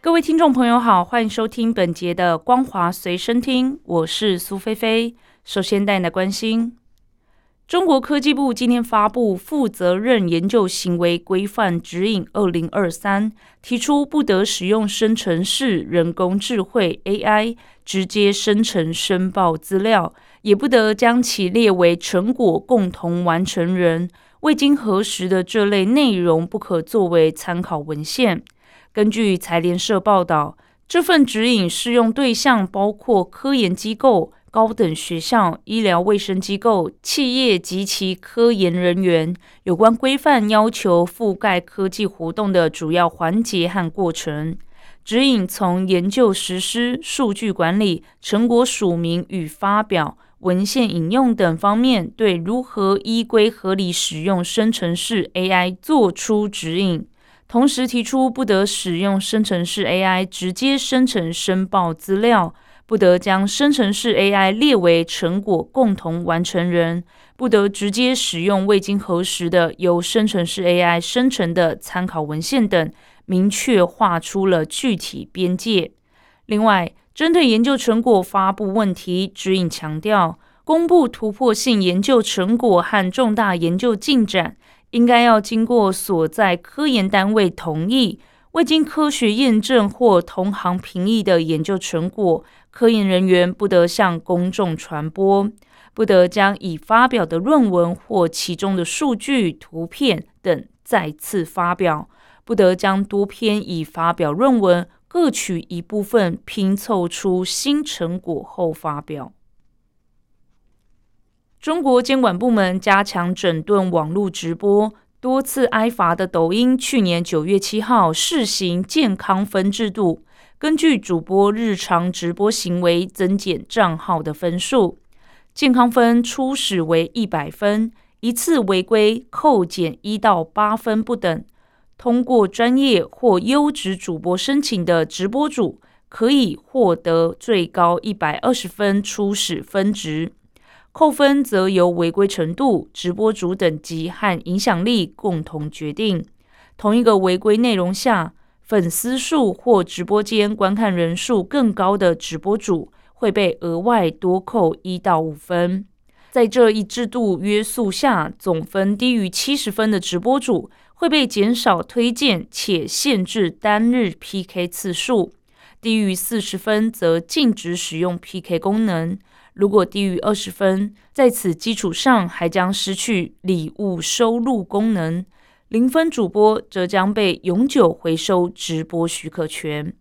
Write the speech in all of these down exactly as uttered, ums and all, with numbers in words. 各位听众朋友好，欢迎收听本节的光华随身听，我是苏菲菲。首先带你来关心，中国科技部今天发布《负责任研究行为规范指引（二零二三）》，提出不得使用生成式人工智慧 A I 直接生成申报资料，也不得将其列为成果共同完成人，未经核实的这类内容不可作为参考文献。根据财联社报道，这份指引适用对象包括科研机构、高等学校、医疗卫生机构、企业及其科研人员。有关规范要求覆盖科技活动的主要环节和过程。指引从研究实施、数据管理、成果署名与发表、文献引用等方面，对如何依规合理使用生成式 A I 做出指引。同时提出不得使用生成式 A I 直接生成申报资料，不得将生成式 A I 列为成果共同完成人，不得直接使用未经核实的由生成式 A I 生成的参考文献等，明确划出了具体边界。另外，针对研究成果发布问题，指引强调，公布突破性研究成果和重大研究进展应该要经过所在科研单位同意，未经科学验证或同行评议的研究成果，科研人员不得向公众传播，不得将已发表的论文或其中的数据、图片等再次发表，不得将多篇已发表论文各取一部分拼凑出新成果后发表。中国监管部门加强整顿网络直播，多次挨罚的抖音去年九月七号试行健康分制度，根据主播日常直播行为增减账号的分数。健康分初始为一百分，一次违规扣减一到八分不等。通过专业或优质主播申请的直播主可以获得最高一百二十分初始分值。扣分则由违规程度、直播主等级和影响力共同决定。同一个违规内容下，粉丝数或直播间观看人数更高的直播主会被额外多扣一到五分。在这一制度约束下，总分低于七十分的直播主会被减少推荐且限制单日 P K 次数，低于四十分则禁止使用 P K 功能。如果低于二十分，在此基础上还将失去礼物收入功能，零分主播则将被永久回收直播许可权。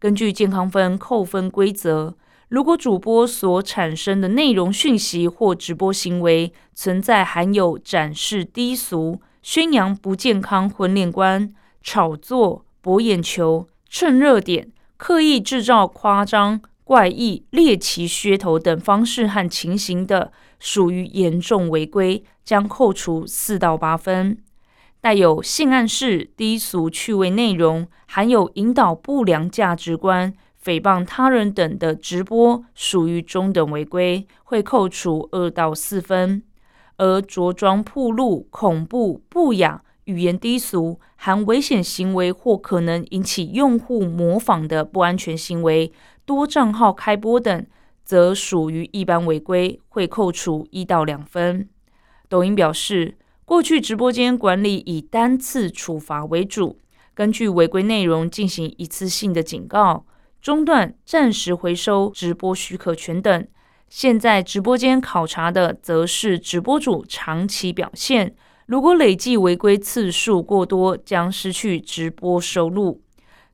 根据健康分扣分规则，如果主播所产生的内容讯息或直播行为存在含有展示低俗、宣扬不健康婚恋观、炒作、博眼球、趁热点、刻意制造夸张、怪异、猎奇噱头等方式和情形的，属于严重违规，将扣除四到八分。带有性暗示、低俗趣味内容，含有引导不良价值观、诽谤他人等的直播，属于中等违规，会扣除二到四分。而着装暴露、恐怖、不雅、语言低俗、含危险行为或可能引起用户模仿的不安全行为、多账号开播等，则属于一般违规，会扣除一到两分。抖音表示，过去直播间管理以单次处罚为主，根据违规内容进行一次性的警告、中断、暂时回收直播许可权等。现在直播间考察的则是直播主长期表现，如果累计违规次数过多，将失去直播收入。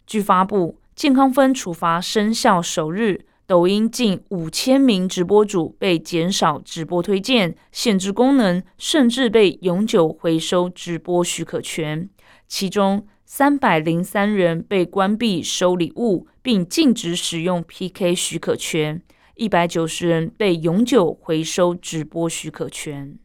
据发布，健康分处罚生效首日，抖音近五千名直播主被减少直播推荐、限制功能，甚至被永久回收直播许可权。其中三百零三人被关闭收礼物，并禁止使用 P K 许可权，一百九十人被永久回收直播许可权。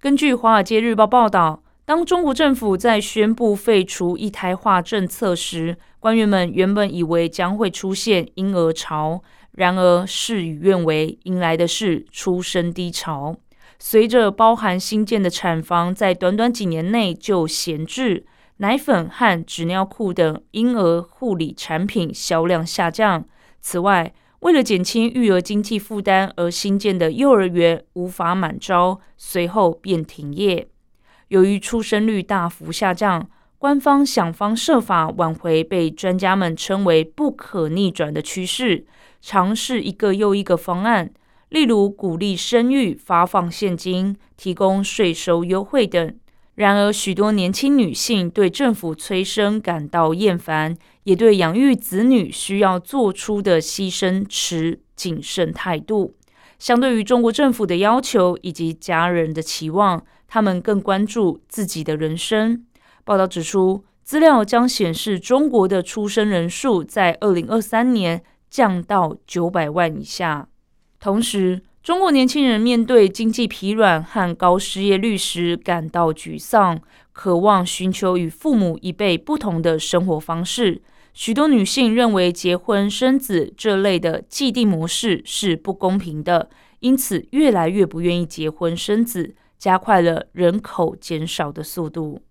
根据《华尔街日报》报道，当中国政府在宣布废除一胎化政策时，官员们原本以为将会出现婴儿潮，然而事与愿违，迎来的是出生低潮。随着包含新建的产房在短短几年内就闲置，奶粉和纸尿裤等婴儿护理产品销量下降。此外，为了减轻育儿经济负担而新建的幼儿园无法满招，随后便停业。由于出生率大幅下降，官方想方设法挽回被专家们称为不可逆转的趋势，尝试一个又一个方案，例如鼓励生育、发放现金、提供税收优惠等。然而，许多年轻女性对政府催生感到厌烦，也对养育子女需要做出的牺牲持谨慎态度。相对于中国政府的要求以及家人的期望，他们更关注自己的人生。报道指出，资料将显示中国的出生人数在二零二三年降到九百万以下。同时，中国年轻人面对经济疲软和高失业率时感到沮丧，渴望寻求与父母一辈不同的生活方式。许多女性认为结婚生子这类的既定模式是不公平的，因此越来越不愿意结婚生子，加快了人口减少的速度。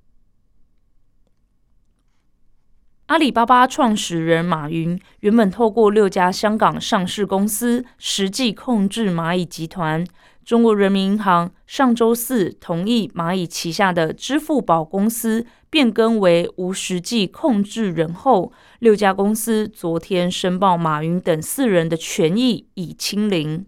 阿里巴巴创始人马云原本透过六家香港上市公司实际控制蚂蚁集团。中国人民银行上周四同意蚂蚁旗下的支付宝公司变更为无实际控制人后，六家公司昨天申报马云等四人的权益已清零。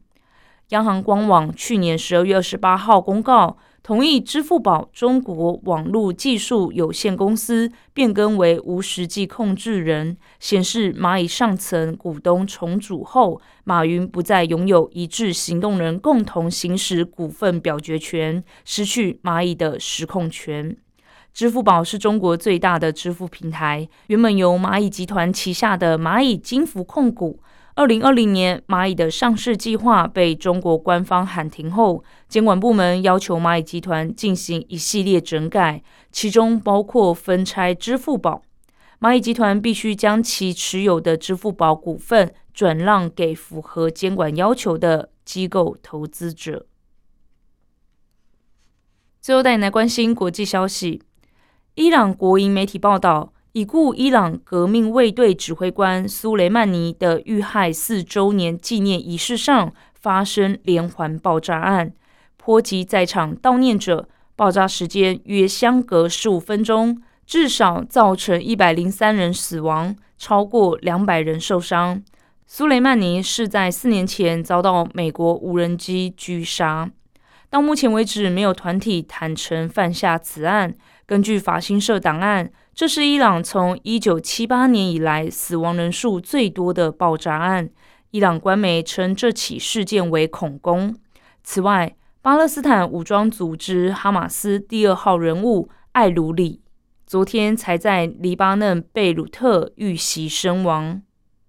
央行官网去年十二月二十八号公告，同意支付宝中国网络技术有限公司变更为无实际控制人，显示蚂蚁上层股东重组后，马云不再拥有一致行动人共同行使股份表决权，失去蚂蚁的实控权。支付宝是中国最大的支付平台，原本由蚂蚁集团旗下的蚂蚁金服控股。二零二零年，蚂蚁的上市计划被中国官方喊停后，监管部门要求蚂蚁集团进行一系列整改，其中包括分拆支付宝。蚂蚁集团必须将其持有的支付宝股份转让给符合监管要求的机构投资者。最后带你来关心国际消息。伊朗国营媒体报道，已故伊朗革命卫队指挥官苏雷曼尼的遇害四周年纪念仪式上发生连环爆炸案，波及在场悼念者。爆炸时间约相隔十五分钟，至少造成一百零三人死亡，超过两百人受伤。苏雷曼尼是在四年前遭到美国无人机狙杀。到目前为止，没有团体坦承犯下此案。根据法新社档案，这是伊朗从一九七八年以来死亡人数最多的爆炸案。伊朗官媒称这起事件为恐攻。此外，巴勒斯坦武装组织哈马斯第二号人物艾鲁里昨天才在黎巴嫩贝鲁特遇袭身亡。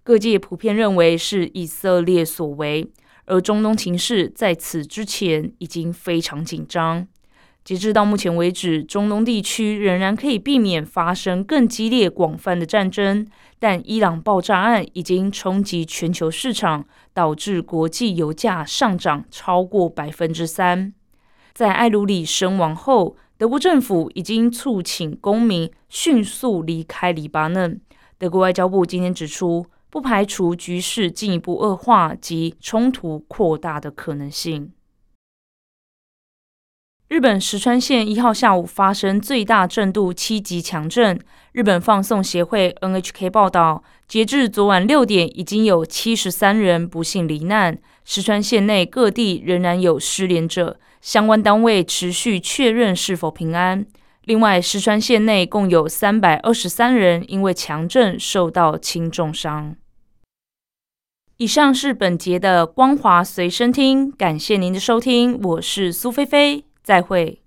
各界普遍认为是以色列所为，而中东情势在此之前已经非常紧张。截至到目前为止，中东地区仍然可以避免发生更激烈广泛的战争，但伊朗爆炸案已经冲击全球市场，导致国际油价上涨超过 百分之三。 在艾鲁里身亡后，德国政府已经促请公民迅速离开黎巴嫩。德国外交部今天指出，不排除局势进一步恶化及冲突扩大的可能性。日本石川县一号下午发生最大震度七级强震。日本放送协会 N H K 报道，截至昨晚六点，已经有七十三人不幸罹难。石川县内各地仍然有失联者，相关单位持续确认是否平安。另外，石川县内共有三百二十三人因为强震受到轻重伤。以上是本节的光华随身听，感谢您的收听，我是苏菲菲，再会。